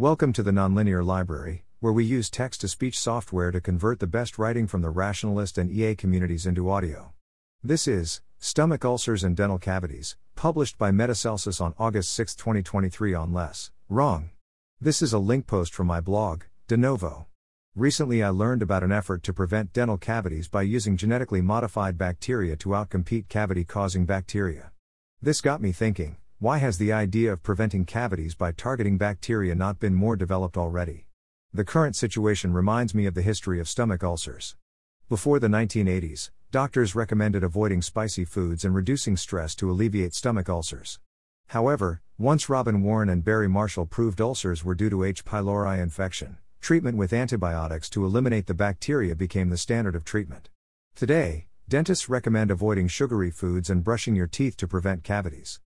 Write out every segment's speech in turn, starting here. Welcome to the Nonlinear Library, where we use text-to-speech software to convert the best writing from the rationalist and EA communities into audio. This is Stomach Ulcers and Dental Cavities, published by Metacelsus on August 6, 2023 on LessWrong. This is a link post from my blog, De Novo. Recently I learned about an effort to prevent dental cavities by using genetically modified bacteria to outcompete cavity-causing bacteria. This got me thinking. Why has the idea of preventing cavities by targeting bacteria not been more developed already? The current situation reminds me of the history of stomach ulcers. Before the 1980s, doctors recommended avoiding spicy foods and reducing stress to alleviate stomach ulcers. However, once Robin Warren and Barry Marshall proved ulcers were due to H. pylori infection, treatment with antibiotics to eliminate the bacteria became the standard of treatment. Today, dentists recommend avoiding sugary foods and brushing your teeth to prevent cavities.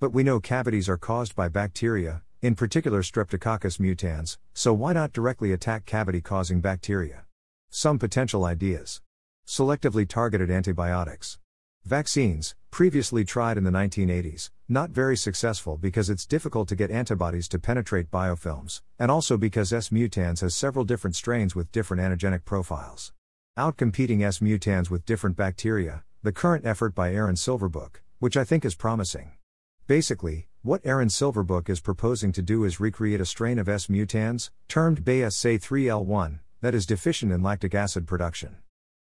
But we know cavities are caused by bacteria, in particular Streptococcus mutans, so why not directly attack cavity-causing bacteria? Some potential ideas. Selectively targeted antibiotics. Vaccines, previously tried in the 1980s, not very successful because it's difficult to get antibodies to penetrate biofilms, and also because S. mutans has several different strains with different antigenic profiles. Outcompeting S. mutans with different bacteria, the current effort by Aaron Silverbook, which I think is promising. Basically, what Aaron Silverbook is proposing to do is recreate a strain of S. mutans, termed BSC3-L1, that is deficient in lactic acid production.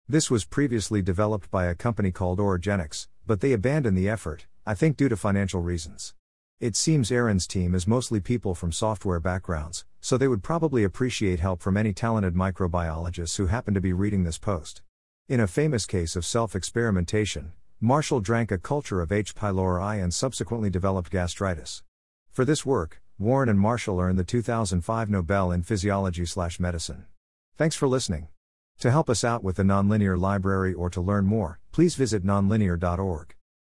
This was previously developed by a company called Oragenics, but they abandoned the effort, I think due to financial reasons. It seems Aaron's team is mostly people from software backgrounds, so they would probably appreciate help from any talented microbiologists who happen to be reading this post. In a famous case of self-experimentation, Marshall drank a culture of H. pylori and subsequently developed gastritis. For this work, Warren and Marshall earned the 2005 Nobel in Physiology/Medicine. Thanks for listening. To help us out with the Nonlinear Library or to learn more, please visit nonlinear.org.